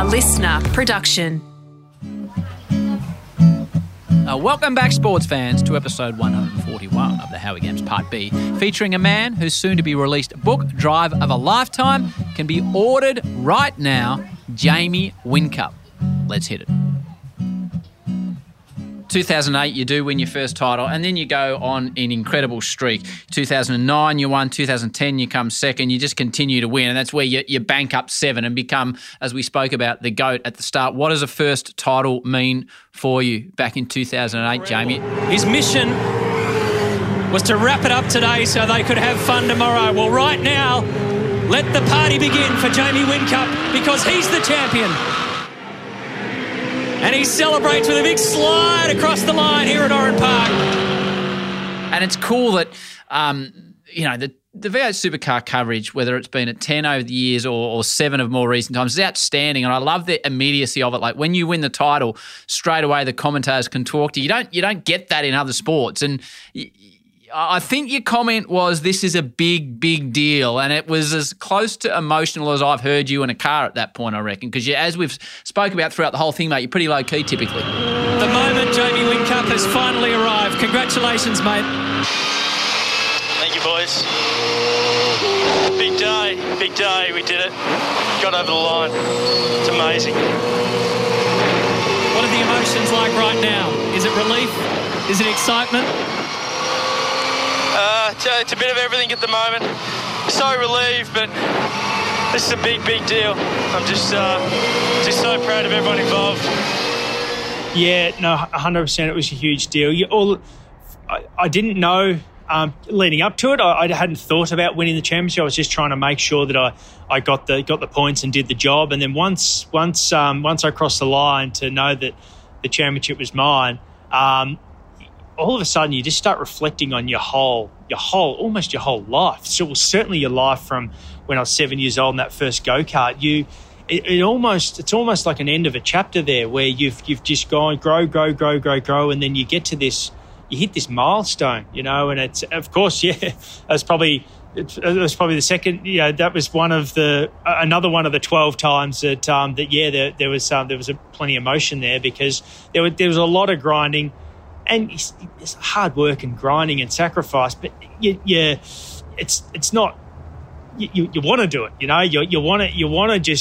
A listener production. Welcome back, sports fans, to episode 141 of the Howie Games Part B, featuring a man whose soon-to-be-released book, Drive of a Lifetime, can be ordered right now, Jamie Whincup. Let's hit it. 2008, you do win your first title, and then you go on an incredible streak. 2009, you won. 2010, you come second. You just continue to win, and that's where you bank up seven and become, as we spoke about, the GOAT at the start. What does a first title mean for you back in 2008, Jamie? His mission was to wrap it up today so they could have fun tomorrow. Well, right now, let the party begin for Jamie Whincup, because he's the champion. And he celebrates with a big slide across the line here at Oran Park. And it's cool that, the V8 Supercar coverage, whether it's been at 10 over the years or seven of more recent times, is outstanding. And I love the immediacy of it. Like, when you win the title, straight away the commentators can talk to you. You don't get that in other sports. And I think your comment was, this is a big, big deal. And it was as close to emotional as I've heard you in a car at that point, I reckon, because as we've spoke about throughout the whole thing, mate, you're pretty low-key typically. The moment Jamie Whincup has finally arrived. Congratulations, mate. Thank you, boys. Big day. Big day. We did it. Got over the line. It's amazing. What are the emotions like right now? Is it relief? Is it excitement? It's a bit of everything at the moment. So relieved, but this is a big, big deal. I'm just so proud of everyone involved. Yeah, no, 100%. It was a huge deal. I didn't know leading up to it. I hadn't thought about winning the championship. I was just trying to make sure that I got the points and did the job. And then once I crossed the line to know that the championship was mine. All of a sudden, you just start reflecting on almost your whole life. So, well, certainly your life from when I was 7 years old in that first go-kart. It's almost like an end of a chapter there, where you've just gone grow, and then you get to this, you hit this milestone, And it's, of course, it was probably the second. That was another one of the 12 times that there was plenty of emotion there, because there was a lot of grinding. And it's hard work and grinding and sacrifice, but it's not. You want to do it, You want to do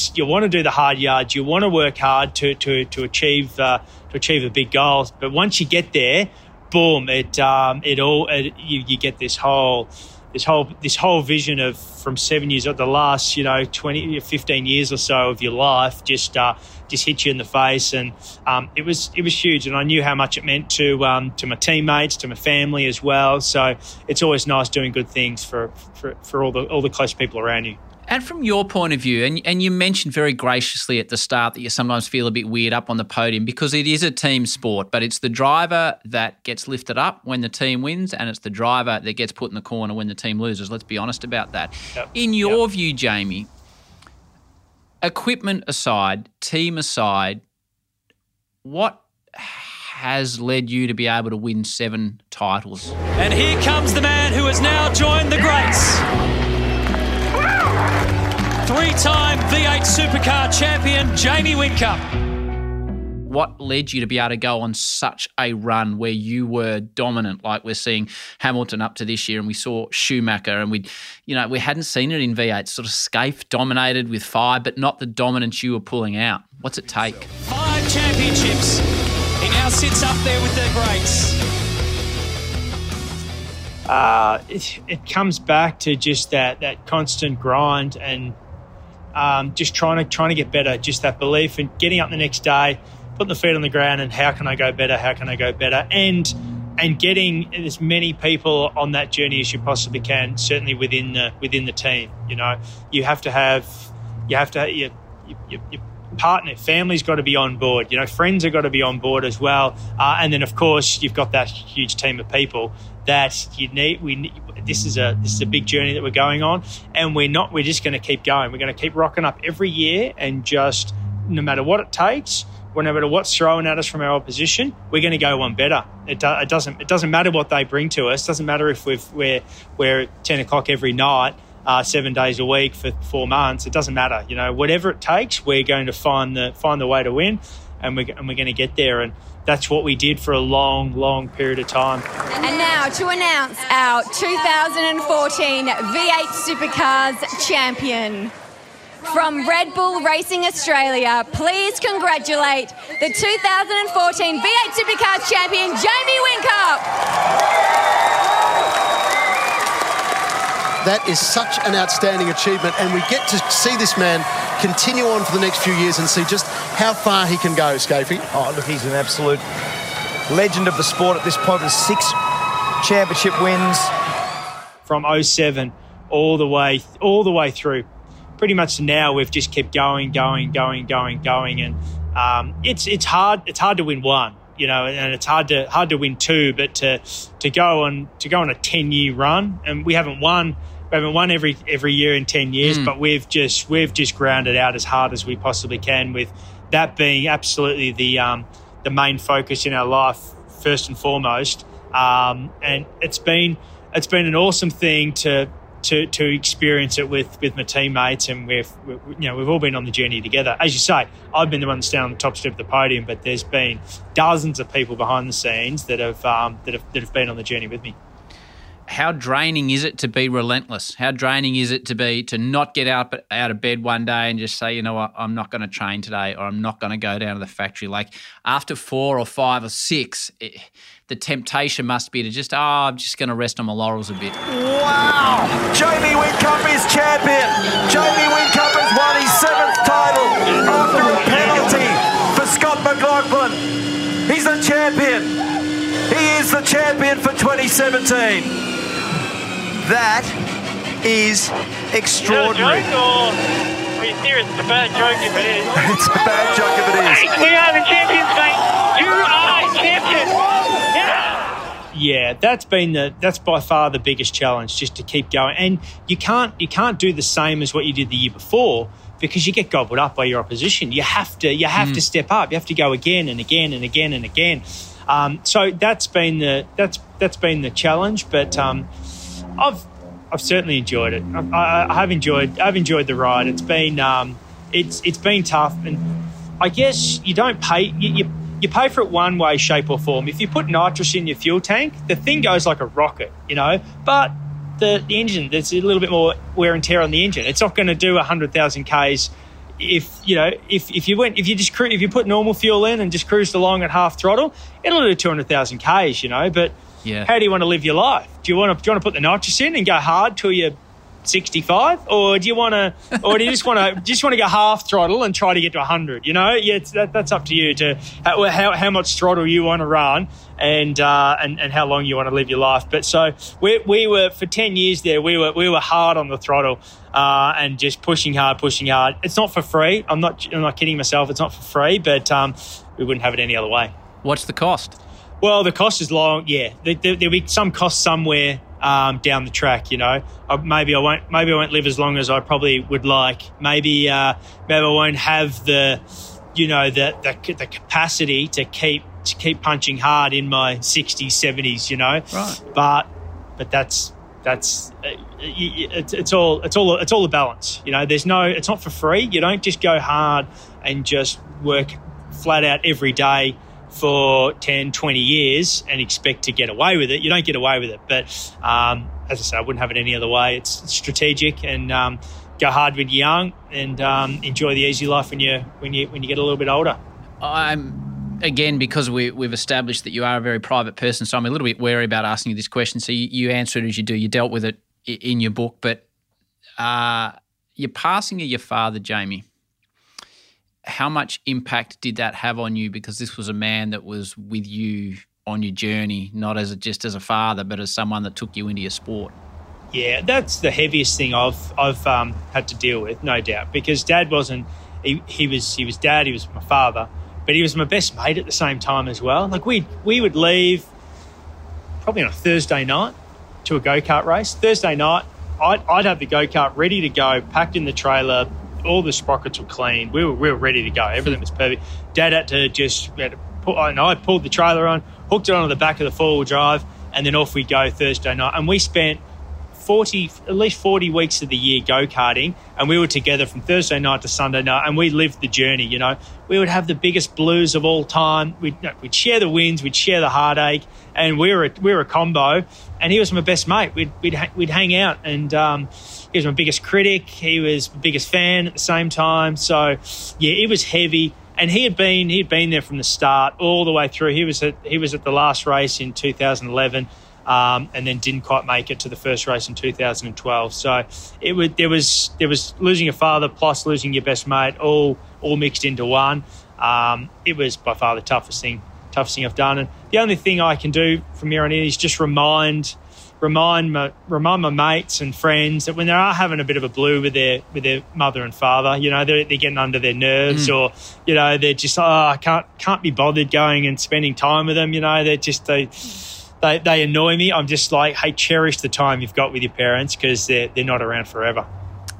the hard yards. You want to work hard to achieve a big goal. But once you get there, boom! You get this whole vision of, from 7 years up the last 15 years or so of your life just hit you in the face, and it was huge, and I knew how much it meant to my teammates, to my family as well. So it's always nice doing good things for all the close people around you. And from your point of view, and you mentioned very graciously at the start that you sometimes feel a bit weird up on the podium, because it is a team sport, but it's the driver that gets lifted up when the team wins, and it's the driver that gets put in the corner when the team loses. Let's be honest about that. Yep. In your view, Jamie, equipment aside, team aside, what has led you to be able to win seven titles? And here comes the man who has now joined the greats. Three-time V8 Supercar champion, Jamie Whincup. What led you to be able to go on such a run where you were dominant, like we're seeing Hamilton up to this year, and we saw Schumacher, and we hadn't seen it in V8, sort of Scaife dominated with five, but not the dominance you were pulling out. What's it take? Five championships. He now sits up there with the greats. It comes back to just that constant grind and just trying to get better, just that belief and getting up the next day, putting the feet on the ground and how can I go better, and getting as many people on that journey as you possibly can, certainly within the team. You have to have your partner, family's got to be on board, friends have got to be on board as well, and then of course you've got that huge team of people that you need. This is a big journey that we're going on, and we're just going to keep going. We're going to keep rocking up every year, and just no matter what it takes, no matter what's thrown at us from our opposition, we're going to go one better. It doesn't matter what they bring to us. It doesn't matter if we're at 10 o'clock every night. 7 days a week for 4 months. It doesn't matter, you know. Whatever it takes, we're going to find the way to win, and we're going to get there. And that's what we did for a long, long period of time. And now to announce our 2014 V8 Supercars champion. From Red Bull Racing Australia, please congratulate the 2014 V8 Supercars champion, Jamie Whincup. That is such an outstanding achievement, and we get to see this man continue on for the next few years and see just how far he can go, Scafey. Oh, look, he's an absolute legend of the sport at this point with 6 championship wins. From 07 all the way through. Pretty much now, we've just kept going, and it's hard to win one, you know, and it's hard to win two, but to go on a 10-year run, and we haven't won every year in 10 years, but we've just ground it out as hard as we possibly can, with that being absolutely the main focus in our life first and foremost, and it's been an awesome thing to experience it with my teammates, and we've all been on the journey together. As you say, I've been the one standing on the top step of the podium, but there's been dozens of people behind the scenes that have been on the journey with me. How draining is it to be relentless? How draining is it to not get out of bed one day and just say, you know what, I'm not going to train today, or I'm not going to go down to the factory? Like, after 4 or 5 or 6, the temptation must be to just, I'm just going to rest on my laurels a bit. Wow! Jamie Whincup is champion. Jamie Whincup has won his 7th title after a penalty for Scott McLaughlin. He's the champion. He is the champion for 2017. That is extraordinary. Are you serious? It's a bad joke if it is. It's a bad joke if it is. We are the champions, mate. You are champions. Yeah, that's by far the biggest challenge, just to keep going. And you can't do the same as what you did the year before, because you get gobbled up by your opposition. You have to step up. You have to go again and again. So that's been the challenge. But I've certainly enjoyed it. I've enjoyed the ride. It's been it's been tough, and I guess you don't pay You pay for it one way, shape or form. If you put nitrous in your fuel tank, the thing goes like a rocket, you know. But the engine, there's a little bit more wear and tear on the engine. It's not going to do 100,000 k's if you put normal fuel in and just cruised along at half throttle, it'll do 200,000 k's, you know. But yeah, how do you want to live your life? Do you want to put the nitrous in and go hard till you're 65, or do you just want to go half throttle and try to get to 100? You know, yeah, that's up to you to how much throttle you want to run, and how long you want to live your life. But so we were for 10 years there. We were hard on the throttle, and just pushing hard. It's not for free. I'm not kidding myself. It's not for free, but we wouldn't have it any other way. What's the cost? Well, the cost is long. Yeah, there'll be some cost somewhere. Down the track, you know, maybe I won't live as long as I probably would like. Maybe I won't have the capacity to keep punching hard in my 60s, 70s, you know. Right. But that's it's all a balance, you know. It's not for free. You don't just go hard and just work flat out every day for 10, 20 years and expect to get away with it. You don't get away with it. But as I say, I wouldn't have it any other way. It's strategic, and go hard when you're young, and enjoy the easy life when you get a little bit older. Again, because we've established that you are a very private person, so I'm a little bit wary about asking you this question. So you answer it as you do. You dealt with it in your book. But your passing of your father, Jamie, how much impact did that have on you? Because this was a man that was with you on your journey, not just as a father, but as someone that took you into your sport. Yeah, that's the heaviest thing I've had to deal with, no doubt. Because Dad wasn't he was Dad, he was my father, but he was my best mate at the same time as well. Like we would leave probably on a Thursday night to a go-kart race. Thursday night, I'd have the go-kart ready to go, packed in the trailer. All the sprockets were clean. We were ready to go. Everything was perfect. Dad I pulled the trailer on, hooked it onto the back of the four-wheel drive, and then off we go Thursday night. And we spent at least 40 weeks of the year go-karting, and we were together from Thursday night to Sunday night, and we lived the journey, you know. We would have the biggest blues of all time. We'd share the wins, we'd share the heartache, and we were a combo, and he was my best mate. We'd hang out, and he was my biggest critic. He was my biggest fan at the same time. So, yeah, it was heavy. And he'd been there from the start all the way through. He was at the last race in 2011, and then didn't quite make it to the first race in 2012. So there was losing a father plus losing your best mate all mixed into one. It was by far the toughest thing I've done. And the only thing I can do from here on in is just remind my mates and friends that when they are having a bit of a blue with their mother and father, you know, they're getting under their nerves, or, you know, they're just, I can't be bothered going and spending time with them. You know, they're just, they annoy me. I'm just like, hey, cherish the time you've got with your parents, because they're not around forever.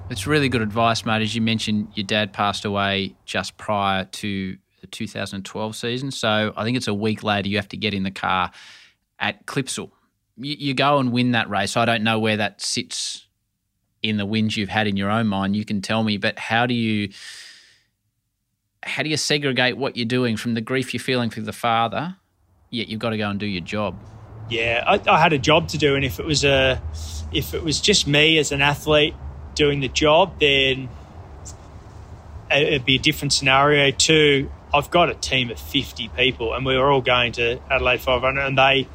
It's really good advice, mate. As you mentioned, your dad passed away just prior to the 2012 season. So I think it's a week later you have to get in the car at Clipsal. You go and win that race. I don't know where that sits in the wins you've had in your own mind. You can tell me, but how do you segregate what you're doing from the grief you're feeling for the father, yet you've got to go and do your job? Yeah, I had a job to do, and if it was just me as an athlete doing the job, then it'd be a different scenario too. I've got a team of 50 people, and we were all going to Adelaide 500, and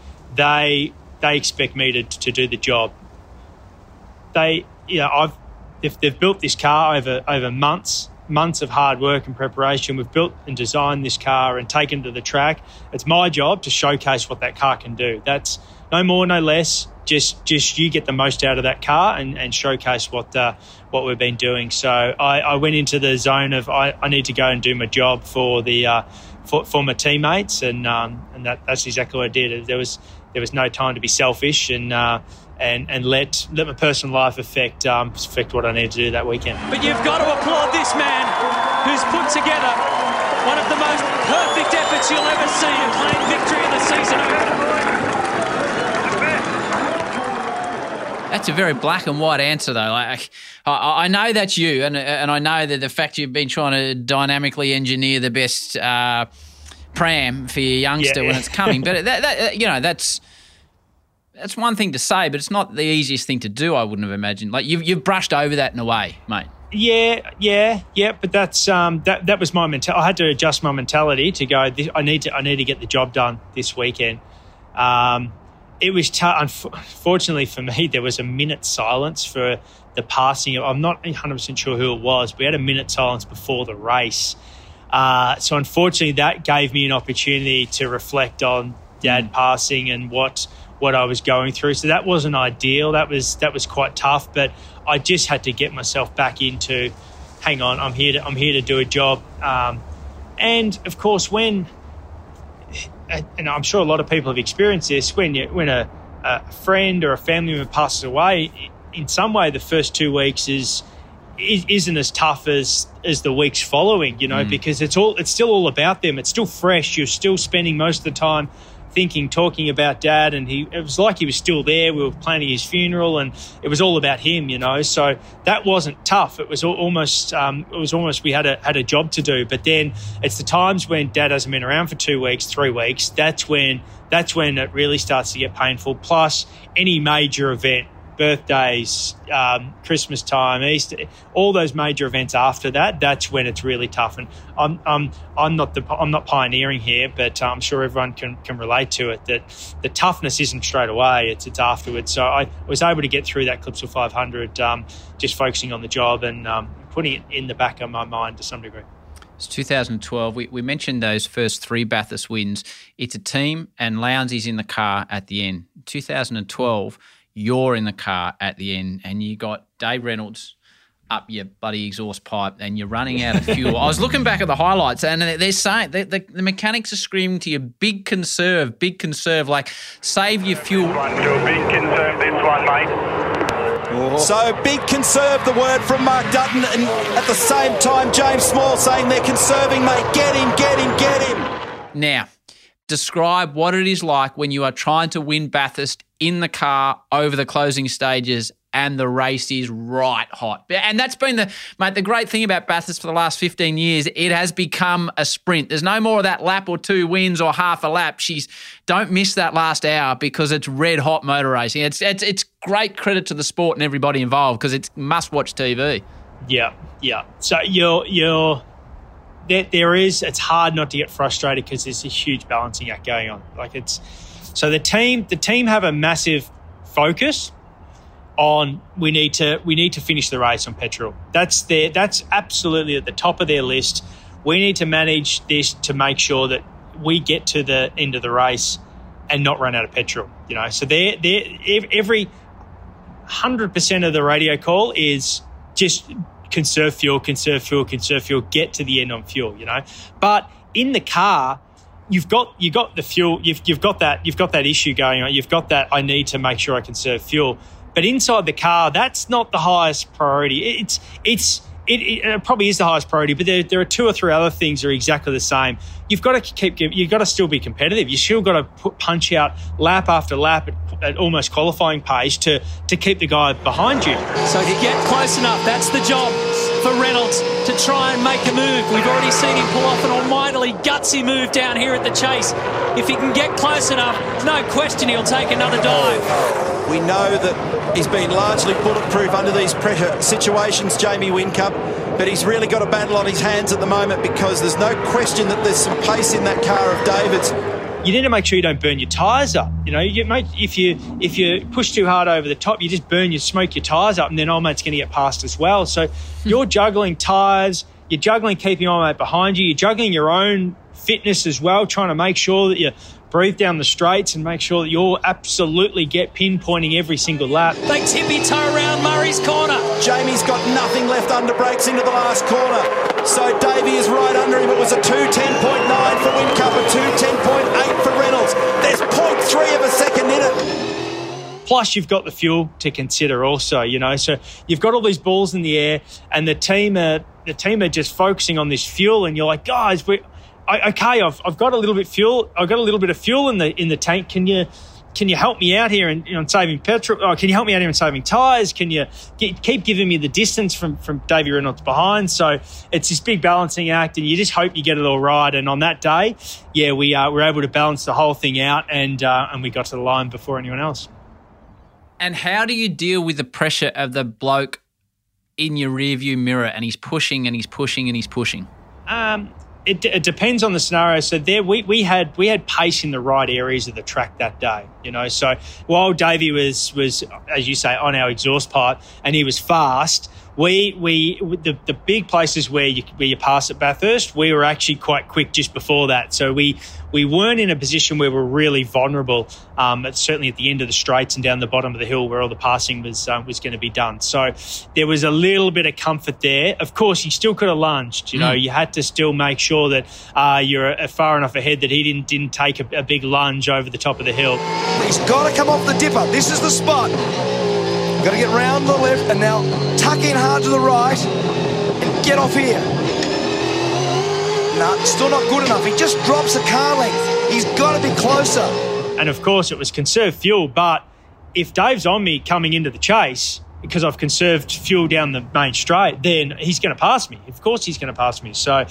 they expect me to do the job. They've built this car over months of hard work and preparation. We've built and designed this car and taken it to the track. It's my job to showcase what that car can do. That's no more, no less. Just you get the most out of that car and showcase what we've been doing. So I went into the zone of I need to go and do my job for my teammates, and that's exactly what I did. There was no time to be selfish and let my personal life affect what I needed to do that weekend. But you've got to applaud this man who's put together one of the most perfect efforts you'll ever see to claim victory in the season opener. That's a very black and white answer, though. Like, I know that's you, and I know that the fact you've been trying to dynamically engineer the best pram for your youngster when it's coming, but that you know, that's one thing to say, but it's not the easiest thing to do. I wouldn't have imagined. Like you've brushed over that in a way, mate. Yeah. But that's that was my mentality. I had to adjust my mentality to go, I need to get the job done this weekend. It was tough. Unfortunately for me, there was a minute silence for the passing. I'm not 100% sure who it was. We had a minute silence before the race. So unfortunately, that gave me an opportunity to reflect on Dad passing and what I was going through. So that wasn't ideal. That was quite tough. But I just had to get myself back into, hang on, I'm here to do a job. And of course, and I'm sure a lot of people have experienced this, when a friend or a family member passes away, in some way, the first 2 weeks isn't as tough as the weeks following, you know, because it's still all about them. It's still fresh. You're still spending most of the time thinking, talking about Dad, and it was like he was still there. We were planning his funeral, and it was all about him, you know. So that wasn't tough. It was almost we had a job to do. But then it's the times when Dad hasn't been around for 2 weeks, 3 weeks. That's when it really starts to get painful. Plus any major event. Birthdays, Christmas time, Easter, all those major events after that's when it's really tough. And I'm not pioneering here, but I'm sure everyone can relate to it, that the toughness isn't straight away, it's afterwards. So I was able to get through that Clipsal 500 just focusing on the job and putting it in the back of my mind to some degree. It's 2012. We mentioned those first three Bathurst wins. It's a team, and Lowndes in the car at the end. 2012, you're in the car at the end, and you got Dave Reynolds up your bloody exhaust pipe, and you're running out of fuel. I was looking back at the highlights, and they're saying the mechanics are screaming to you, big conserve, like save your fuel. Do a big conserve this one, mate. Oh. So big conserve, the word from Mark Dutton, and at the same time, James Small saying they're conserving, mate. Get him. Now, describe what it is like when you are trying to win Bathurst in the car over the closing stages and the race is right hot. And that's been the, mate, the great thing about Bathurst for the last 15 years, it has become a sprint. There's no more of that lap or two wins or half a lap. She's don't miss that last hour because it's red hot motor racing. It's great credit to the sport and everybody involved because it's must watch TV. Yeah, yeah. So you're there is, it's hard not to get frustrated because there's a huge balancing act going on. Like it's, so the team have a massive focus on we need to finish the race on petrol. That's absolutely at the top of their list. We need to manage this to make sure that we get to the end of the race and not run out of petrol. You know, so every 100% of the radio call is just conserve fuel, get to the end on fuel, you know. But in the car, you've got the fuel, you've got that issue going on, you've got that I need to make sure I conserve fuel. But inside the car, that's not the highest priority. It probably is the highest priority, but there are two or three other things that are exactly the same. You've got to still be competitive. You still got to punch out lap after lap at almost qualifying pace to keep the guy behind you. So to get close enough, that's the job for Reynolds to try and make a move. We've already seen him pull off an almightily gutsy move down here at the chase. If he can get close enough, no question he'll take another dive. We know that he's been largely bulletproof under these pressure situations, Jamie Whincup, but he's really got a battle on his hands at the moment because there's no question that there's some pace in that car of David's. You need to make sure you don't burn your tyres up. You know, if you push too hard over the top, you just smoke your tyres up, and then old mate's going to get past as well. So you're juggling tyres, you're juggling keeping old mate behind you, you're juggling your own fitness as well, trying to make sure that you breathe down the straights and make sure that you'll absolutely get pinpointing every single lap. They tippy-toe around Murray's corner. Jamie's got nothing left under brakes into the last corner. So Davey is right under him. It was a 2:10.9 for Whincup, a 2:10.8 for Reynolds. There's 0.3 of a second in it. Plus you've got the fuel to consider also, you know. So you've got all these balls in the air and the team are just focusing on this fuel and you're like, guys, I've got a little bit fuel. I've got a little bit of fuel in the tank. Can you help me out here and saving petrol? Oh, can you help me out here and saving tyres? Can you keep giving me the distance from Davey Reynolds behind? So it's this big balancing act, and you just hope you get it all right. And on that day, yeah, we were able to balance the whole thing out, and we got to the line before anyone else. And how do you deal with the pressure of the bloke in your rearview mirror, and he's pushing and he's pushing and he's pushing? It depends on the scenario. So there, we had pace in the right areas of the track that day, you know. So while Davey was as you say on our exhaust pipe and he was fast, the big places where you pass at Bathurst, we were actually quite quick just before that. So we weren't in a position where we're really vulnerable. Certainly at the end of the straights and down the bottom of the hill where all the passing was going to be done. So there was a little bit of comfort there. Of course, you still could have lunged. You know, you had to still make sure that you're far enough ahead that he didn't take a big lunge over the top of the hill. He's got to come off the dipper. This is the spot. Got to get round the left and now tuck in hard to the right and get off here. No, still not good enough. He just drops a car length. He's got to be closer. And, of course, it was conserved fuel, but if Dave's on me coming into the chase because I've conserved fuel down the main straight, then he's going to pass me. Of course he's going to pass me. So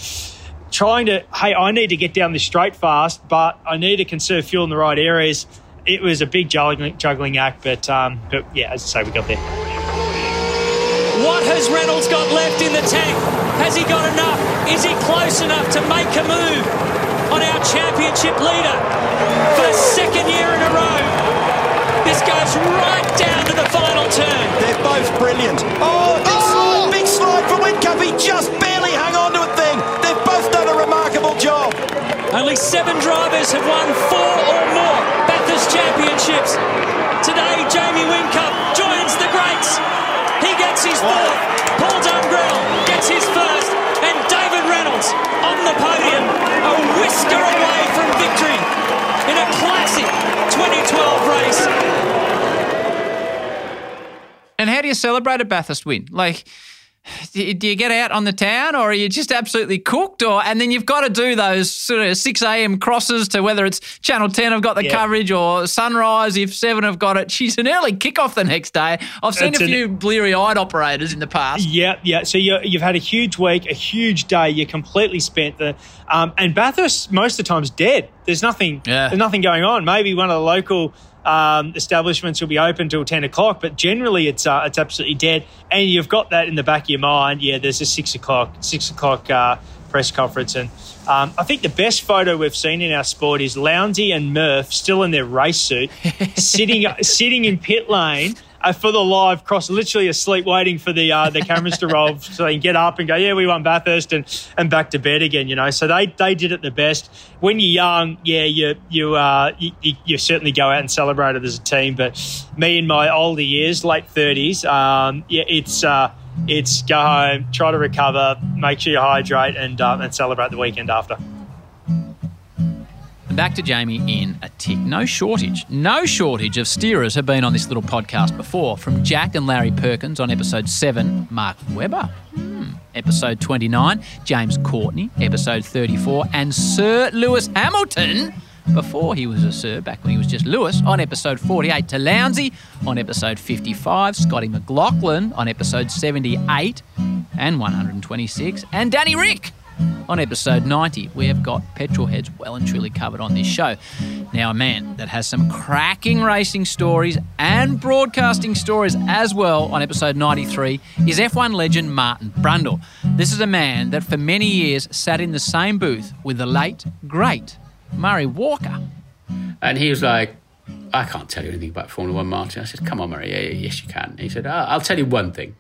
I need to get down this straight fast, but I need to conserve fuel in the right areas. It was a big juggling act, but yeah, as I say, we got there. What has Reynolds got left in the tank? Has he got enough? Is he close enough to make a move on our championship leader for the second year in a row? This goes right down to the final turn. They're both brilliant. Oh, big slide for Whincup. He just barely hung on to a thing. They've both done a remarkable job. Only 7 drivers have won 4 or more Bathurst championships. Today, Jamie Whincup joins the greats. He gets his 4th. Paul Dumbrell gets his 1st. And David Reynolds on the podium, a whisker away from victory in a classic 2012 race. And how do you celebrate a Bathurst win? Like, do you get out on the town, or are you just absolutely cooked? Or and then you've got to do those sort of 6 a.m. crosses to whether it's Channel 10 have got the coverage or Sunrise if 7 have got it. She's an early kickoff the next day. I've seen a few bleary-eyed operators in the past. Yeah. So you've had a huge week, a huge day. You're completely spent. And Bathurst most of the time's dead. There's nothing going on. Maybe one of the local establishments will be open till 10 o'clock, but generally it's absolutely dead. And you've got that in the back of your mind. Yeah, there's a 6 o'clock press conference. And I think the best photo we've seen in our sport is Lowndes and Murph still in their race suit, sitting in pit lane for the live cross, literally asleep, waiting for the cameras to roll so they can get up and go, yeah, we won Bathurst and back to bed again, you know. So they did it the best. When you're young, you certainly go out and celebrate it as a team. But me in my older years, late 30s, it's go home, try to recover, make sure you hydrate and celebrate the weekend after. Back to Jamie in a tick. No shortage of steerers have been on this little podcast before, from Jack and Larry Perkins on episode 7, Mark Webber, episode 29, James Courtney, episode 34, and Sir Lewis Hamilton, before he was a Sir, back when he was just Lewis, on episode 48, to Lowndes on episode 55, Scotty McLaughlin on episode 78 and 126, and Danny Ric on episode 90. We have got petrol heads well and truly covered on this show. Now, a man that has some cracking racing stories and broadcasting stories as well on episode 93 is F1 legend Martin Brundle. This is a man that for many years sat in the same booth with the late, great Murray Walker. And he was like, I can't tell you anything about Formula 1, Martin. I said, come on, Murray. Yeah, yes, you can. He said, I'll tell you one thing.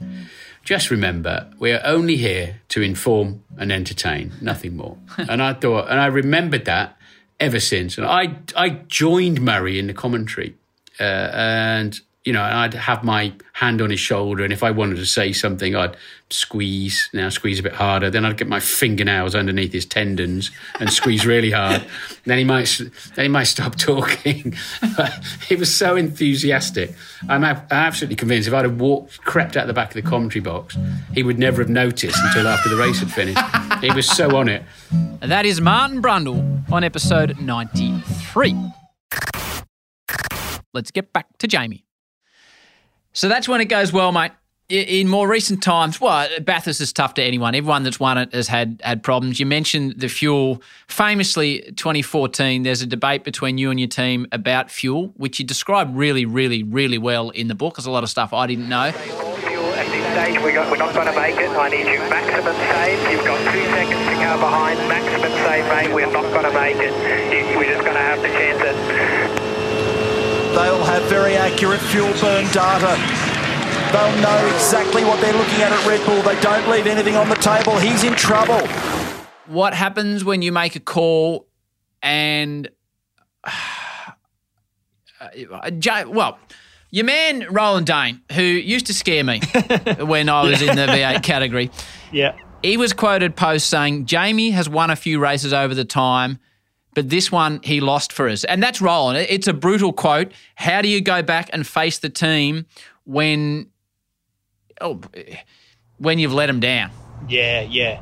Just remember, we are only here to inform and entertain, nothing more. And I remembered that ever since. And I joined Murray in the commentary, and I'd have my hand on his shoulder, and if I wanted to say something, I'd squeeze a bit harder. Then I'd get my fingernails underneath his tendons and squeeze really hard. And then he might stop talking. He was so enthusiastic. I'm absolutely convinced if I'd have crept out the back of the commentary box, he would never have noticed until after the race had finished. He was so on it. That is Martin Brundle on episode 93. Let's get back to Jamie. So that's when it goes well, mate. In more recent times, well, Bathurst is tough to anyone. Everyone that's won it has had problems. You mentioned the fuel. Famously, 2014, there's a debate between you and your team about fuel, which you describe really, really, really well in the book. There's a lot of stuff I didn't know. Fuel at this stage, we're not going to make it. I need you maximum save. You've got 2 seconds to go behind. Maximum save, mate. We're not going to make it. We're just going to have the chance that... They'll have very accurate fuel burn data. They'll know exactly what they're looking at Red Bull. They don't leave anything on the table. He's in trouble. What happens when you make a call and... your man Roland Dane, who used to scare me when I was in the V8 category, he was quoted post saying, Jamie has won a few races over the time, but this one he lost for us. And that's Roland. It's a brutal quote. How do you go back and face the team when you've let them down? Yeah. You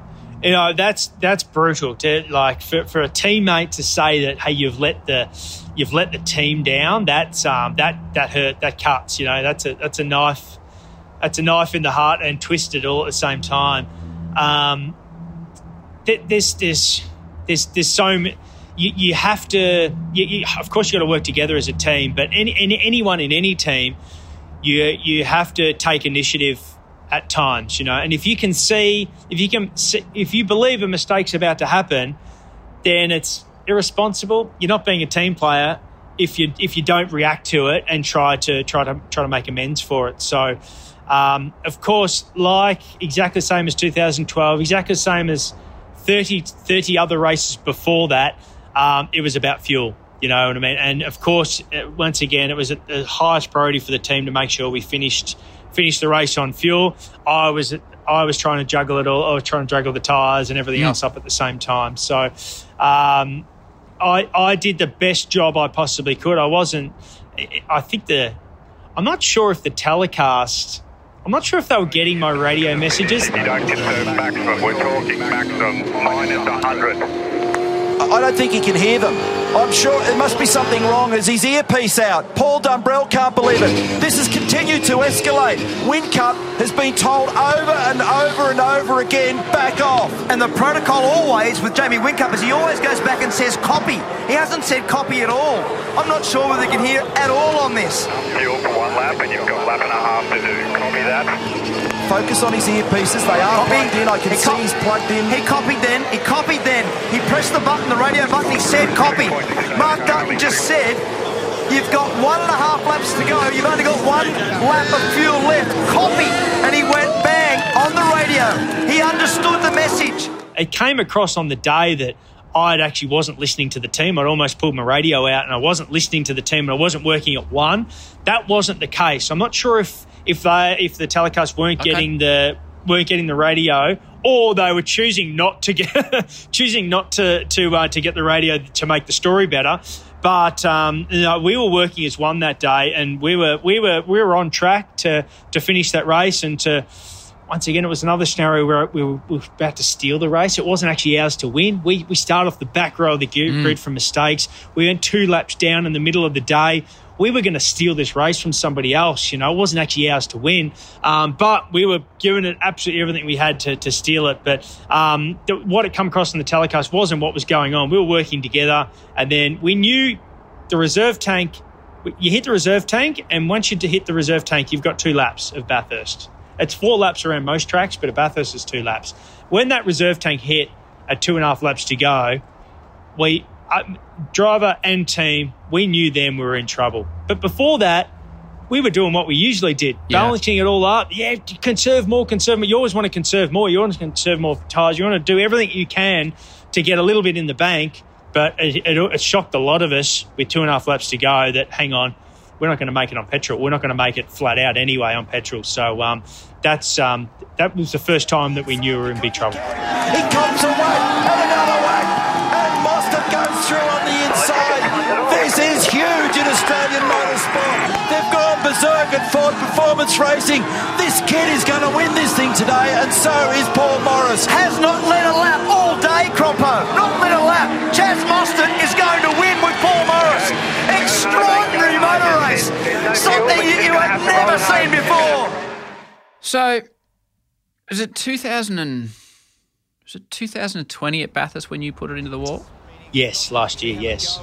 know, that's brutal. For a teammate to say that, hey, you've let the team down, that's that hurt, that cuts, you know. That's a knife in the heart and twisted all at the same time. There's so many. You have to. Of course, you got to work together as a team. But anyone in any team, you have to take initiative at times, you know. And if you believe a mistake's about to happen, then it's irresponsible. You're not being a team player if you don't react to it and try to make amends for it. So, of course, like exactly the same as 2012, exactly the same as 30 other races before that. It was about fuel, you know what I mean? And, of course, once again, it was the highest priority for the team to make sure we finished the race on fuel. I was trying to juggle it all. I was trying to juggle the tyres and everything else up at the same time. So I did the best job I possibly could. I'm not sure if the telecast I'm not sure if they were getting my radio messages. You don't disturb Max, but we're talking Max on minus 100. I don't think he can hear them. I'm sure it must be something wrong. Is his earpiece out? Paul Dumbrell can't believe it. This has continued to escalate. Whincup has been told over and over and over again, back off. And the protocol always with Jamie Whincup is he always goes back and says copy. He hasn't said copy at all. I'm not sure whether they can hear at all on this. Fuel for one lap and you've got a lap and a half to do. Copy that. Focus on his earpieces, they are plugged in, I can see he's plugged in. He copied then, he pressed the button, the radio button, he said copy. Mark Dutton just said, you've got 1.5 laps to go, you've only got 1 lap of fuel left, copy, and he went bang on the radio. He understood the message. It came across on the day that I actually wasn't listening to the team. I'd almost pulled my radio out and I wasn't listening to the team and I wasn't working at one. That wasn't the case. I'm not sure if the telecasts weren't getting the radio, or they were choosing not to get the radio to make the story better. But we were working as one that day, and we were on track to finish that race. And to once again, it was another scenario where we were about to steal the race. It wasn't actually ours to win. We started off the back row of the grid from mistakes. We went 2 laps down in the middle of the day. We were going to steal this race from somebody else. You know, it wasn't actually ours to win, but we were giving it absolutely everything we had to steal it. But what had come across in the telecast wasn't what was going on. We were working together, and then we knew the reserve tank. You hit the reserve tank, and once you hit the reserve tank, you've got 2 laps of Bathurst. It's 4 laps around most tracks, but at Bathurst is 2 laps. When that reserve tank hit at 2.5 laps to go, we... driver and team, we knew then we were in trouble. But before that, we were doing what we usually did, balancing it all up. Yeah, conserve more. You always want to conserve more. You want to conserve more tyres. You want to do everything you can to get a little bit in the bank. But it shocked a lot of us with 2.5 laps to go that, hang on, we're not going to make it on petrol. We're not going to make it flat out anyway on petrol. So that was the first time that we knew we were in big trouble. He comes away and another way. Goes through on the inside. This is huge in Australian motorsport. They've gone berserk at Ford Performance Racing. This kid is going to win this thing today, and so is Paul Morris. Has not led a lap all day, Croppo. Not led a lap. Chaz Mostert is going to win with Paul Morris. Extraordinary motor race. Something you have never seen before. So, is it 2020 at Bathurst when you put it into the wall? Yes, last year, yes.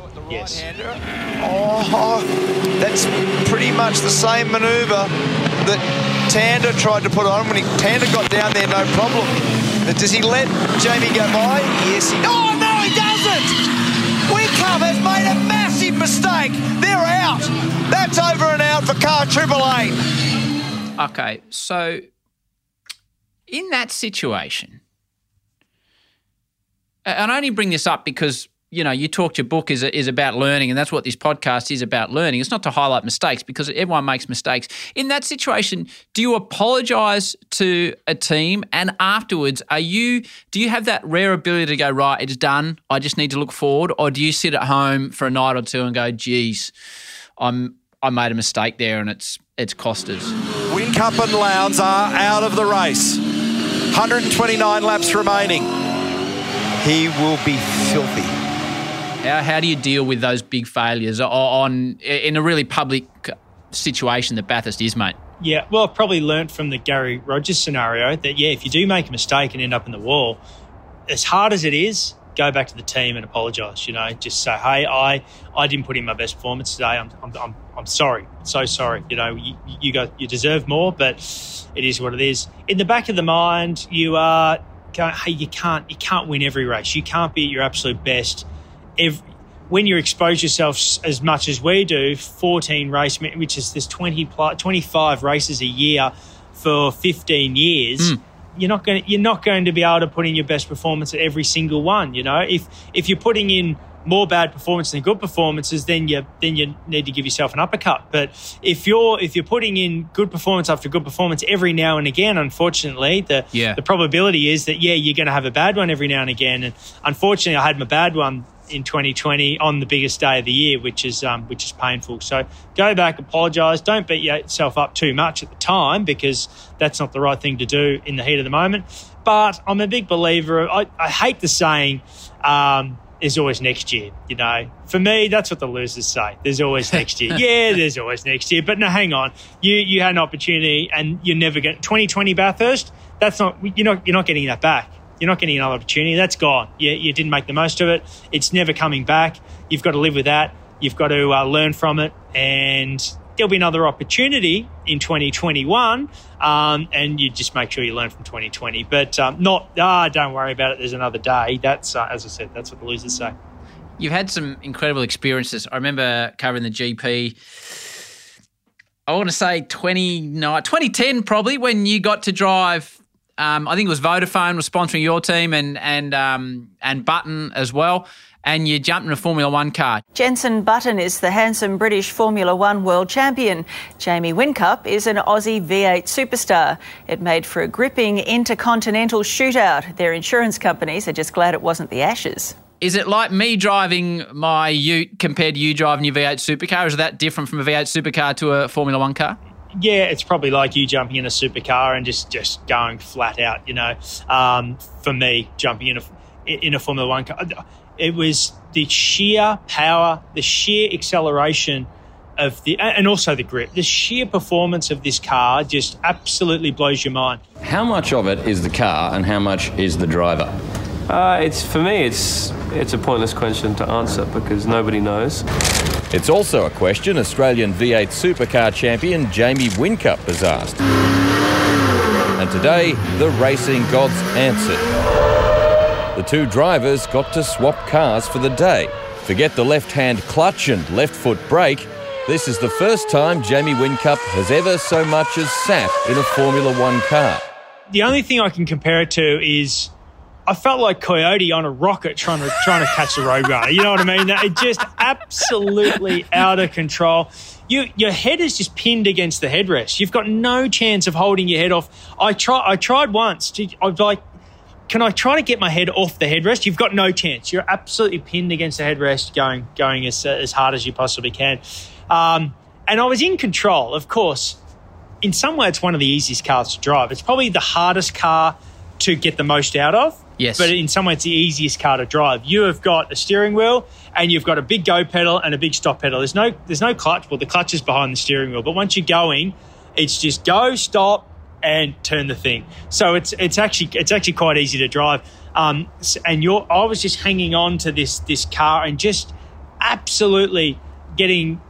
Oh, that's pretty much the same manoeuvre that Tander tried to put on when Tander got down there, no problem. But does he let Jamie go by? Yes, he does. Oh, no, he doesn't! Whincup has made a massive mistake. They're out. That's over and out for car 888. Okay, so in that situation, and I only bring this up because, you know, you talked your book is about learning, and that's what this podcast is about, learning. It's not to highlight mistakes because everyone makes mistakes. In that situation, do you apologise to a team, and afterwards, do you have that rare ability to go, right, it's done, I just need to look forward, or do you sit at home for a night or two and go, geez, I made a mistake there and it's cost us? Whincup and Lowndes are out of the race. 129 laps remaining. He will be filthy. How do you deal with those big failures in a really public situation that Bathurst is, mate? Yeah, well, I've probably learnt from the Gary Rogers scenario that, if you do make a mistake and end up in the wall, as hard as it is, go back to the team and apologise, you know. Just say, hey, I didn't put in my best performance today. I'm sorry, so sorry. You know, you deserve more, but it is what it is. In the back of the mind, you are... hey, you can't win every race. You can't be at your absolute best. When you expose yourself as much as we do, 14 race, which is there's 25 races a year for 15 years, you're not going to be able to put in your best performance at every single one. You know, if you're putting in more bad performance than good performances, then you need to give yourself an uppercut. But if you're putting in good performance after good performance every now and again, unfortunately, the probability is that you're going to have a bad one every now and again. And unfortunately, I had my bad one in 2020 on the biggest day of the year, which is painful. So go back, apologise. Don't beat yourself up too much at the time, because that's not the right thing to do in the heat of the moment. But I'm a big believer of, I hate the saying, there's always next year, you know. For me, that's what the losers say. There's always next year. Yeah, there's always next year. But no, hang on. You had an opportunity and you're never going to. 2020 Bathurst, that's not, you're not getting that back. You're not getting another opportunity. That's gone. You didn't make the most of it. It's never coming back. You've got to live with that. You've got to learn from it. And there'll be another opportunity in 2021. And you just make sure you learn from 2020. But don't worry about it. There's another day. That's, as I said, that's what the losers say. You've had some incredible experiences. I remember covering the GP, I want to say 2010 probably, when you got to drive. I think it was Vodafone was sponsoring your team and Button as well. And you jumped in a Formula One car. Jenson Button is the handsome British Formula One world champion. Jamie Whincup is an Aussie V8 superstar. It made for a gripping intercontinental shootout. Their insurance companies are just glad it wasn't the Ashes. Is it like me driving my ute compared to you driving your V8 supercar? Is that different from a V8 supercar to a Formula One car? Yeah, it's probably like you jumping in a supercar and just going flat out, you know. For me, jumping in a Formula One car, it was the sheer power, the sheer acceleration and also the grip. The sheer performance of this car just absolutely blows your mind. How much of it is the car and how much is the driver? It's a pointless question to answer because nobody knows. It's also a question Australian V8 supercar champion Jamie Whincup has asked. And today, the racing gods answered. The two drivers got to swap cars for the day. Forget the left-hand clutch and left-foot brake. This is the first time Jamie Whincup has ever so much as sat in a Formula One car. The only thing I can compare it to is I felt like Coyote on a rocket trying to catch the Roadrunner. You know what I mean? It just absolutely out of control. Your head is just pinned against the headrest. You've got no chance of holding your head off. I tried once. I was like, can I try to get my head off the headrest? You've got no chance. You're absolutely pinned against the headrest going as hard as you possibly can. And I was in control, of course. In some way, it's one of the easiest cars to drive. It's probably the hardest car to get the most out of. Yes. But in some ways, it's the easiest car to drive. You have got a steering wheel and you've got a big go pedal and a big stop pedal. There's no clutch. Well, the clutch is behind the steering wheel. But once you're going, it's just go, stop, and turn the thing. So it's actually quite easy to drive. I was just hanging on to this car and just absolutely getting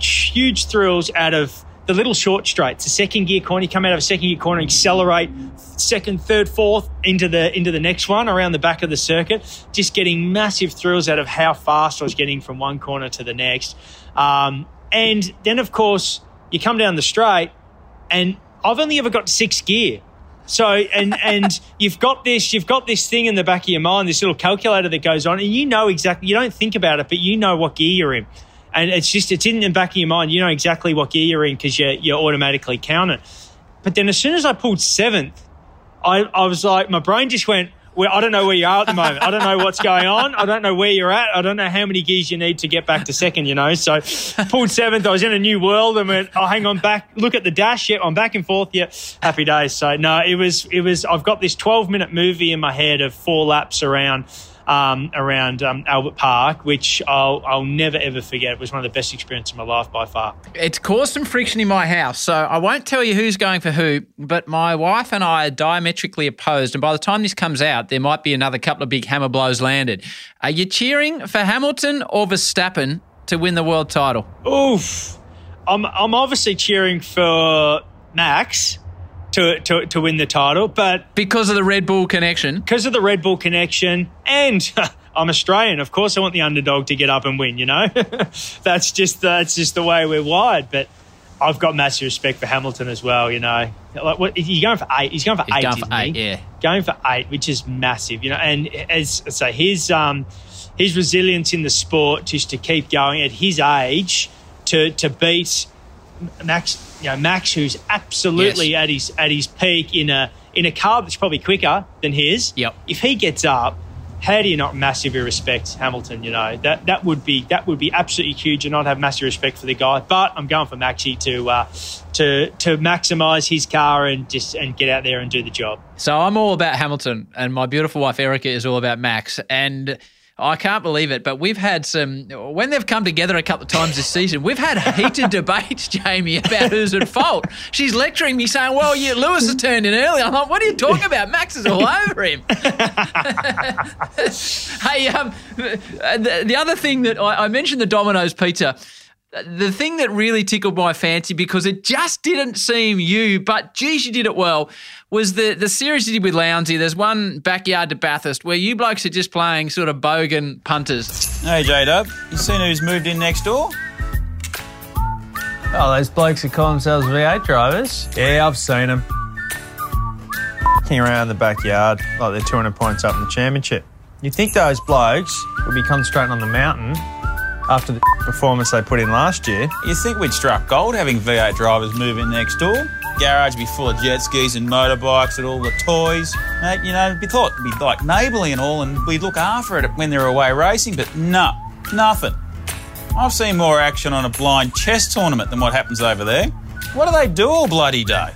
huge thrills out of the little short straights, the second gear corner. You come out of a second gear corner, accelerate second, third, fourth into the next one around the back of the circuit. Just getting massive thrills out of how fast I was getting from one corner to the next. And then, of course, you come down the straight, and I've only ever got 6th gear. So and you've got this thing in the back of your mind, this little calculator that goes on, and you know exactly. You don't think about it, but you know what gear you're in. And it's in the back of your mind. You know exactly what gear you're in because you automatically count it. But then as soon as I pulled 7th, I was like, my brain just went, well, I don't know where you are at the moment. I don't know what's going on. I don't know where you're at. I don't know how many gears you need to get back to 2nd, you know. So pulled 7th. I was in a new world and went, oh, hang on, back. Look at the dash. Yep, I'm back and forth. Yep, happy days. So, no, it was. I've got this 12-minute movie in my head of 4 laps around Albert Park, which I'll never, ever forget. It was one of the best experiences of my life by far. It's caused some friction in my house, so I won't tell you who's going for who, but my wife and I are diametrically opposed, and by the time this comes out, there might be another couple of big hammer blows landed. Are you cheering for Hamilton or Verstappen to win the world title? Oof. I'm obviously cheering for Max to win the title, but because of the Red Bull connection. And I'm Australian, of course I want the underdog to get up and win, you know. that's just the way we're wired, but I've got massive respect for Hamilton as well, you know. Like what he's going for 8. Going for 8, which is massive, you know. And as I say, his resilience in the sport just to keep going at his age to beat Max, you know, who's absolutely at his peak in a car that's probably quicker than his. Yep. If he gets up, how do you not massively respect Hamilton? You know, that would be absolutely huge, and I'd have massive respect for the guy. But I'm going for Maxie to maximise his car and get out there and do the job. So I'm all about Hamilton, and my beautiful wife Erica is all about Max. And I can't believe it, but we've had some, when they've come together a couple of times this season, we've had heated debates, Jamie, about who's at fault. She's lecturing me saying, well, yeah, Lewis has turned in early. I'm like, what are you talking about? Max is all over him. Hey, the other thing that I mentioned, the Domino's pizza, the thing that really tickled my fancy, because it just didn't seem you, but geez, you did it well, was the series you did with Lounsey. There's one Backyard to Bathurst where you blokes are just playing sort of bogan punters. Hey, J-Dub, you seen who's moved in next door? Oh, those blokes that call themselves V8 drivers. Yeah, I've seen them. Around the backyard like they're 200 points up in the championship. You'd think those blokes would be concentrating on the mountain after the performance they put in last year. You think we'd struck gold having V8 drivers move in next door? Garage be full of jet skis and motorbikes and all the toys. Mate, you know, we thought we'd like neighbourly and all, and we'd look after it when they're away racing, but no, nothing. I've seen more action on a blind chess tournament than what happens over there. What do they do all bloody day?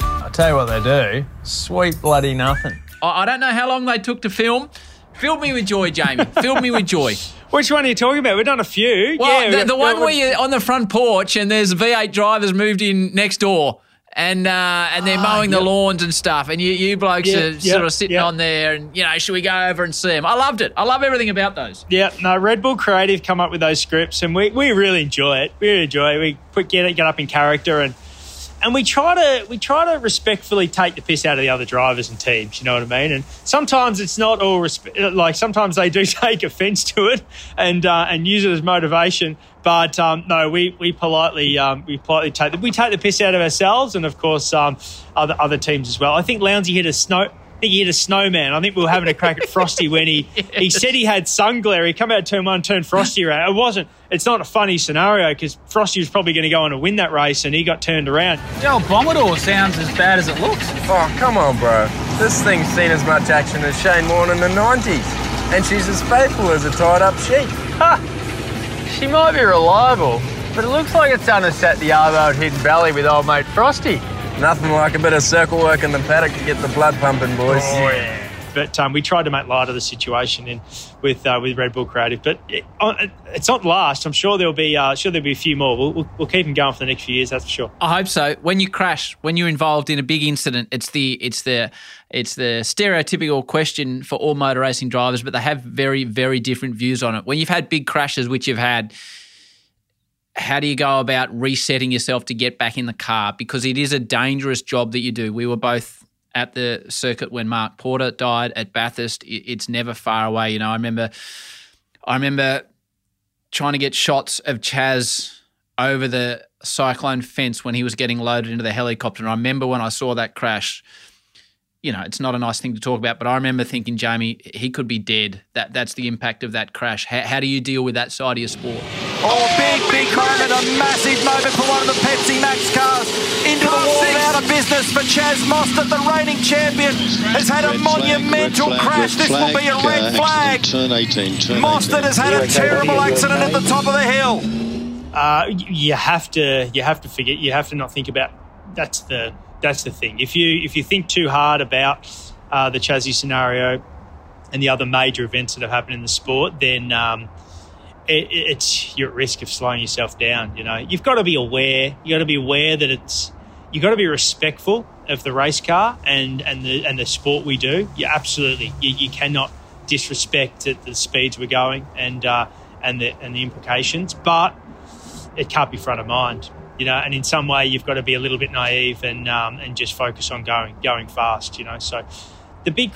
I'll tell you what they do, sweet bloody nothing. I don't know how long they took to film. Filled me with joy, Jamie. Filled me with joy. Which one are you talking about? We've done a few. Well, yeah, the one where you're on the front porch and there's V8 drivers moved in next door and they're mowing the lawns and stuff, and you blokes are sort of sitting on there and, you know, should we go over and see them? I loved it. I love everything about those. Yeah, no, Red Bull Creative come up with those scripts, and we really enjoy it. We really enjoy it. We get up in character and we try to respectfully take the piss out of the other drivers and teams, you know what I mean? And sometimes it's not all sometimes they do take offence to it and use it as motivation. But no, we politely take the piss out of ourselves and of course other teams as well. I think Lounsey hit a snowman. I think we were having a crack at Frosty when he said he had sun glare. He come out turn one, turned Frosty around. It's not a funny scenario because Frosty was probably going to go on to win that race and he got turned around. Del Bomador sounds as bad as it looks. Oh, come on, bro. This thing's seen as much action as Shane Warne in the 90s, and she's as faithful as a tied-up sheep. Ha! She might be reliable, but it looks like it's underset the arvo at Hidden Valley with old mate Frosty. Nothing like a bit of circle work in the paddock to get the blood pumping, boys. Oh, yeah. But we tried to make light of the situation with Red Bull Creative. But it's not last. I'm sure there'll be a few more. We'll keep them going for the next few years. That's for sure. I hope so. When you crash, when you're involved in a big incident, it's the stereotypical question for all motor racing drivers. But they have very, very different views on it. When you've had big crashes, which you've had, how do you go about resetting yourself to get back in the car? Because it is a dangerous job that you do. We were both at the circuit when Mark Porter died at Bathurst. It's never far away. You know, I remember trying to get shots of Chaz over the cyclone fence when he was getting loaded into the helicopter. And I remember when I saw that crash, you know, it's not a nice thing to talk about, but I remember thinking, Jamie, he could be dead. That's the impact of that crash. How do you deal with that side of your sport? Oh, big moment, a massive moment for one of the Pepsi Max cars. Into the wall, out of business for Chaz Mostert, the reigning champion, has had a monumental crash. This will be a red flag. Mostert has had a terrible accident at the top of the hill. You have to forget. You have to not think about. That's the thing. If you think too hard about the Chazzy scenario and the other major events that have happened in the sport, then You're at risk of slowing yourself down. You know, you've got to be aware. You got to be aware that you got to be respectful of the race car and the sport we do. Yeah, absolutely. You cannot disrespect the speeds we're going and the implications. But it can't be front of mind. You know, and in some way you've got to be a little bit naive and just focus on going fast. You know, so the big.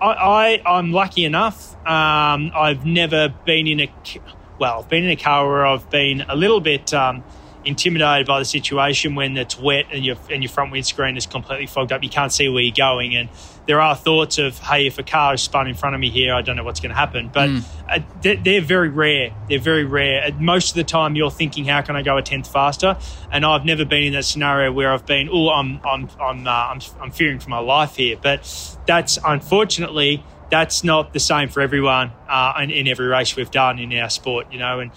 I'm lucky enough. I've never been in a car where I've been a little bit intimidated by the situation when it's wet and your front windscreen is completely fogged up. You can't see where you're going, and there are thoughts of, hey, if a car is spun in front of me here, I don't know what's going to happen. But they're very rare. They're very rare. Most of the time, you're thinking, how can I go a tenth faster? And I've never been in that scenario where I've been, I'm fearing for my life here. But that's unfortunately that's not the same for everyone in every race we've done in our sport, you know. And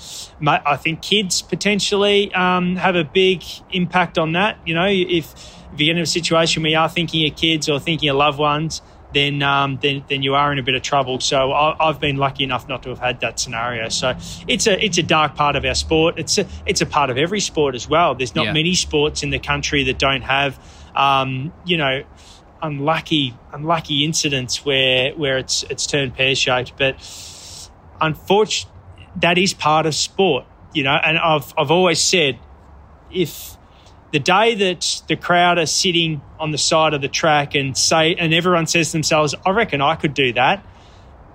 I think kids potentially have a big impact on that. You know, if you're in a situation where you are thinking of kids or thinking of loved ones, then you are in a bit of trouble. So I've been lucky enough not to have had that scenario. So it's a dark part of our sport. It's a part of every sport as well. There's not many sports in the country that don't have, you know, unlucky incidents where it's turned pear-shaped. But unfortunately, that is part of sport, you know. And I've always said, if the day that the crowd are sitting on the side of the track and everyone says to themselves, I reckon I could do that,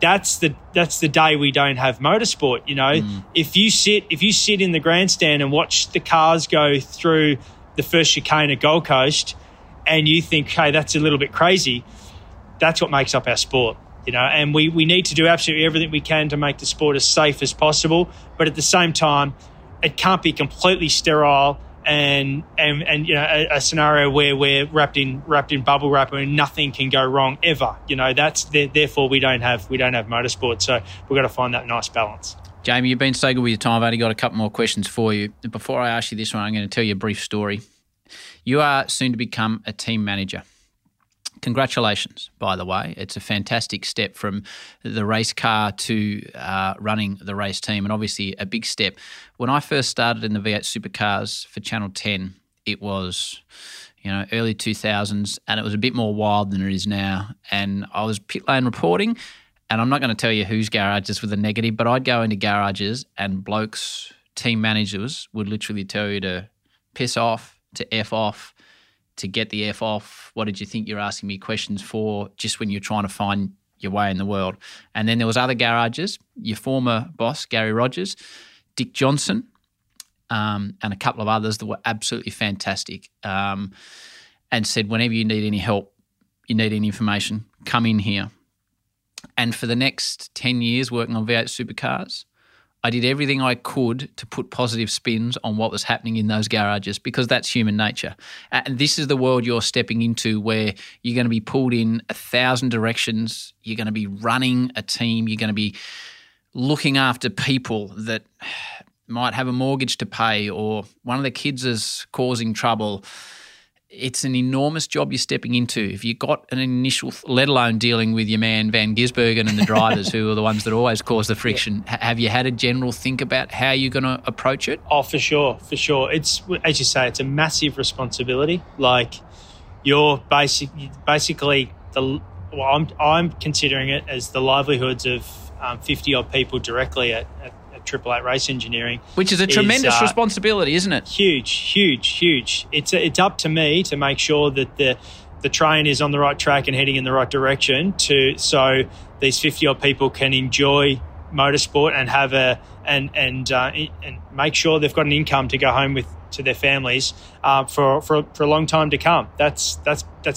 that's the day we don't have motorsport, you know. Mm. If you sit in the grandstand and watch the cars go through the first chicane at Gold Coast and you think, hey, that's a little bit crazy, that's what makes up our sport, you know. And we need to do absolutely everything we can to make the sport as safe as possible, but at the same time, it can't be completely sterile and you know, a scenario where we're wrapped in bubble wrap and nothing can go wrong ever, you know. That's therefore we don't have motorsport, so we've got to find that nice balance. Jamie, you've been so good with your time. I've only got a couple more questions for you. Before I ask you this one, I'm going to tell you a brief story. You are soon to become a team manager. Congratulations, by the way. It's a fantastic step from the race car to running the race team, and obviously a big step. When I first started in the V8 Supercars for Channel 10, it was, you know, early 2000s, and it was a bit more wild than it is now. And I was pit lane reporting, and I'm not going to tell you whose garages were the negative, but I'd go into garages and blokes, team managers, would literally tell you to piss off, to F off, to get the F off, what did you think you're asking me questions for, just when you're trying to find your way in the world. And then there was other garages, your former boss, Gary Rogers, Dick Johnson, and a couple of others that were absolutely fantastic, and said, whenever you need any help, you need any information, come in here. And for the next 10 years working on V8 Supercars, I did everything I could to put positive spins on what was happening in those garages, because that's human nature. And this is the world you're stepping into, where you're going to be pulled in 1,000 directions. You're going to be running a team. You're going to be looking after people that might have a mortgage to pay, or one of the kids is causing trouble. It's an enormous job you're stepping into. If you've got an initial, let alone dealing with your man Van Gisbergen and the drivers who are the ones that always cause the friction, have you had a general think about how you're going to approach it? Oh, for sure, for sure. It's, as you say, it's a massive responsibility. Like, you're basically I'm considering it as the livelihoods of 50-odd people directly at 888 Race Engineering, which is a tremendous responsibility, isn't it? Huge. It's up to me to make sure that the train is on the right track and heading in the right direction, so these 50-odd people can enjoy motorsport and have and make sure they've got an income to go home with to their families for a long time to come. That's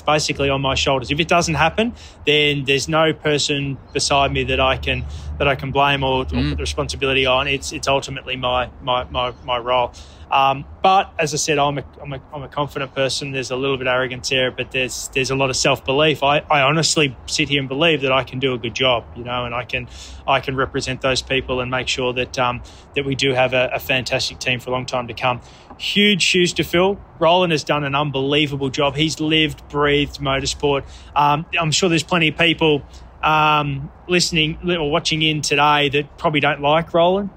basically on my shoulders. If it doesn't happen, then there's no person beside me that I can blame or put the responsibility on. It's ultimately my role. But as I said, I'm a confident person. There's a little bit of arrogance there, but there's a lot of self-belief. I honestly sit here and believe that I can do a good job, you know, and I can represent those people and make sure that we do have a fantastic team for a long time to come. Huge shoes to fill. Roland has done an unbelievable job. He's lived, breathed motorsport. I'm sure there's plenty of people listening or watching in today that probably don't like Roland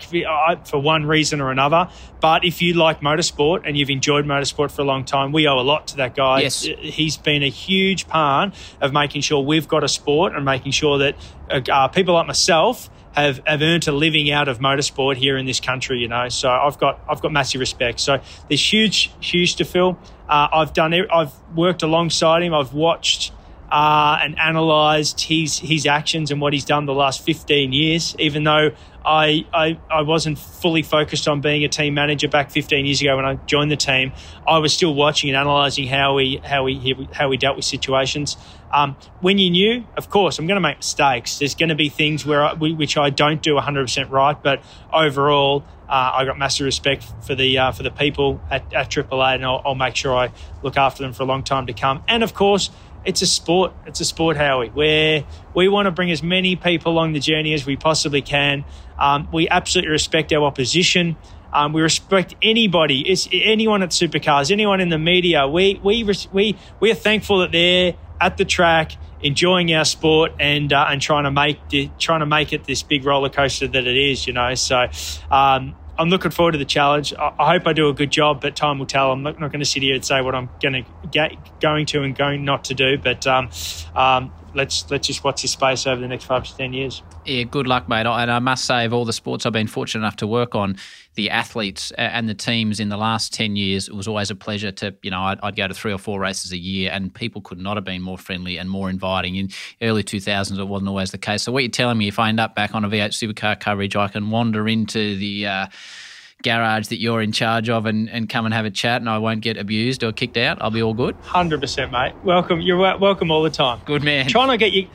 for one reason or another. But if you like motorsport and you've enjoyed motorsport for a long time, we owe a lot to that guy. Yes. He's been a huge part of making sure we've got a sport and making sure that people like myself have earned a living out of motorsport here in this country, you know. So I've got massive respect. So there's huge to fill. I've worked alongside him. I've watched and analysed his actions and what he's done the last 15 years. Even though I wasn't fully focused on being a team manager back 15 years ago when I joined the team, I was still watching and analysing how we dealt with situations. When you're new, of course, I'm going to make mistakes. There's going to be things which I don't do 100% right, but overall, I got massive respect for the people at 888, and I'll make sure I look after them for a long time to come. And of course, it's a sport. It's a sport, Howie, where we want to bring as many people along the journey as we possibly can. We absolutely respect our opposition. We respect anybody, anyone at Supercars, anyone in the media. We are thankful that they're at the track, enjoying our sport and trying to make it this big roller coaster that it is, you know. So I'm looking forward to the challenge. I hope I do a good job, but time will tell. I'm not going to sit here and say what I'm going to not to do. But let's just watch this space over the next 5 to 10 years. Yeah, good luck, mate. And I must say, of all the sports I've been fortunate enough to work on, the athletes and the teams in the last 10 years, it was always a pleasure to, you know, I'd go to 3 or 4 races a year, and people could not have been more friendly and more inviting. In early 2000s, it wasn't always the case. So what you're telling me, if I end up back on a V8 Supercar coverage, I can wander into the garage that you're in charge of and come and have a chat, and I won't get abused or kicked out. I'll be all good. 100%, mate. Welcome. You're welcome all the time. Good man. Trying to get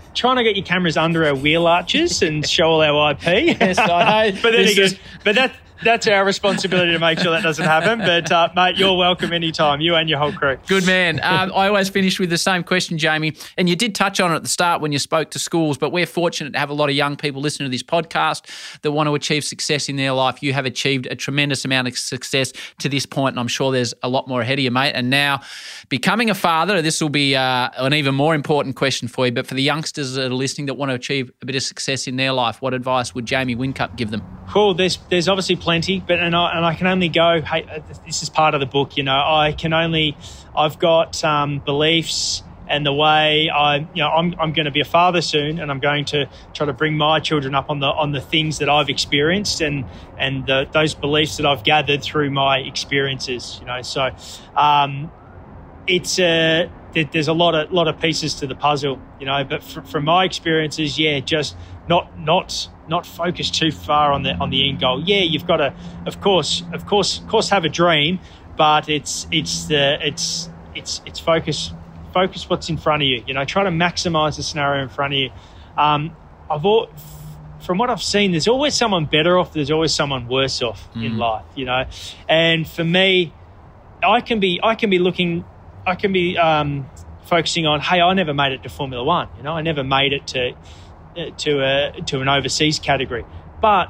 your cameras under our wheel arches and show all our IP. Yes, I know. But then again, that's our responsibility to make sure that doesn't happen. But, mate, you're welcome anytime, you and your whole crew. Good man. I always finish with the same question, Jamie, and you did touch on it at the start when you spoke to schools, but we're fortunate to have a lot of young people listening to this podcast that want to achieve success in their life. You have achieved a tremendous amount of success to this point, and I'm sure there's a lot more ahead of you, mate. And now becoming a father, this will be an even more important question for you, but for the youngsters that are listening that want to achieve a bit of success in their life, what advice would Jamie Whincup give them? Cool. There's obviously plenty, but and I can only go, hey, this is part of the book, you know. I've got beliefs and the way I'm going to be a father soon, and I'm going to try to bring my children up on the things that I've experienced and those beliefs that I've gathered through my experiences, you know. So there's a lot of pieces to the puzzle, you know. But from my experiences, yeah, just not focus too far on the end goal. Yeah, you've got to, of course, have a dream, but it's focus what's in front of you. You know, try to maximise the scenario in front of you. From what I've seen, there's always someone better off. There's always someone worse off in life. You know, and for me, I can be focusing on, hey, I never made it to Formula One. You know, I never made it to an overseas category, but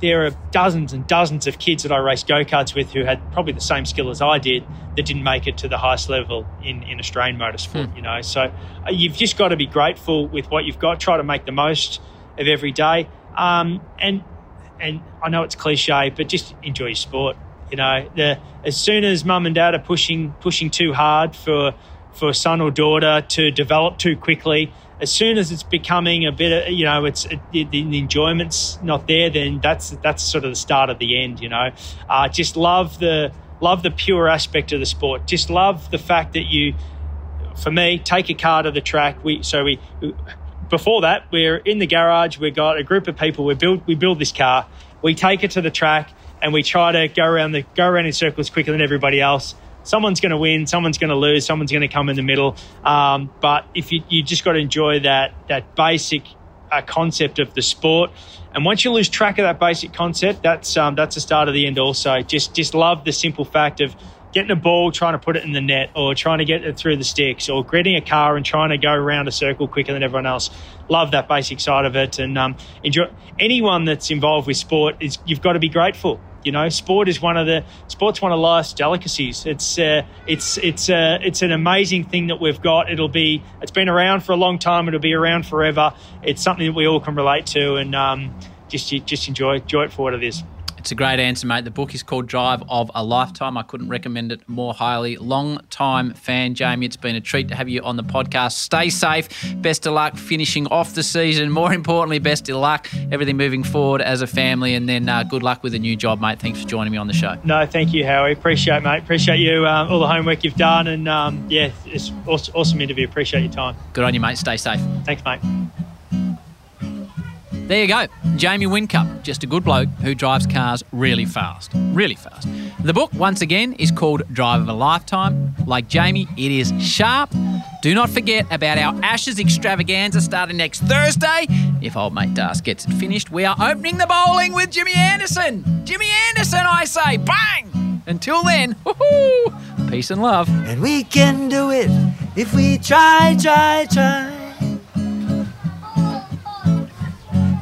there are dozens and dozens of kids that I race go-karts with who had probably the same skill as I did that didn't make it to the highest level in Australian motorsport, you know. So you've just got to be grateful with what you've got, try to make the most of every day, and I know it's cliche, but just enjoy your sport, you know. As soon as mum and dad are pushing too hard for son or daughter to develop too quickly, as soon as it's becoming a bit of, you know, the enjoyment's not there, then that's sort of the start of the end, you know. Just love the pure aspect of the sport. Just love the fact that you, for me, take a car to the track. Before that, we're in the garage. We've got a group of people. We build this car. We take it to the track, and we try to go around in circles quicker than everybody else. Someone's going to win, someone's going to lose, someone's going to come in the middle. But if you just got to enjoy that basic concept of the sport, and once you lose track of that basic concept, that's the start of the end. Also, just love the simple fact of getting a ball, trying to put it in the net, or trying to get it through the sticks, or getting a car and trying to go around a circle quicker than everyone else. Love that basic side of it, and enjoy. Anyone that's involved with sport is, you've got to be grateful. You know, sport's one of life's delicacies. It's an amazing thing that we've got. It's been around for a long time. It'll be around forever. It's something that we all can relate to, and just enjoy it for what it is. It's a great answer, mate. The book is called Drive of a Lifetime. I couldn't recommend it more highly. Long-time fan, Jamie. It's been a treat to have you on the podcast. Stay safe. Best of luck finishing off the season. More importantly, best of luck, everything moving forward as a family, and then good luck with a new job, mate. Thanks for joining me on the show. No, thank you, Howie. Appreciate it, mate. Appreciate you, all the homework you've done, and, yeah, it's awesome interview. Appreciate your time. Good on you, mate. Stay safe. Thanks, mate. There you go, Jamie Whincup, just a good bloke who drives cars really fast, really fast. The book, once again, is called Drive of a Lifetime. Like Jamie, it is sharp. Do not forget about our Ashes extravaganza starting next Thursday. If old mate Das gets it finished, we are opening the bowling with Jimmy Anderson. Jimmy Anderson, I say, bang! Until then, woohoo, peace and love. And we can do it. if we try, try, try.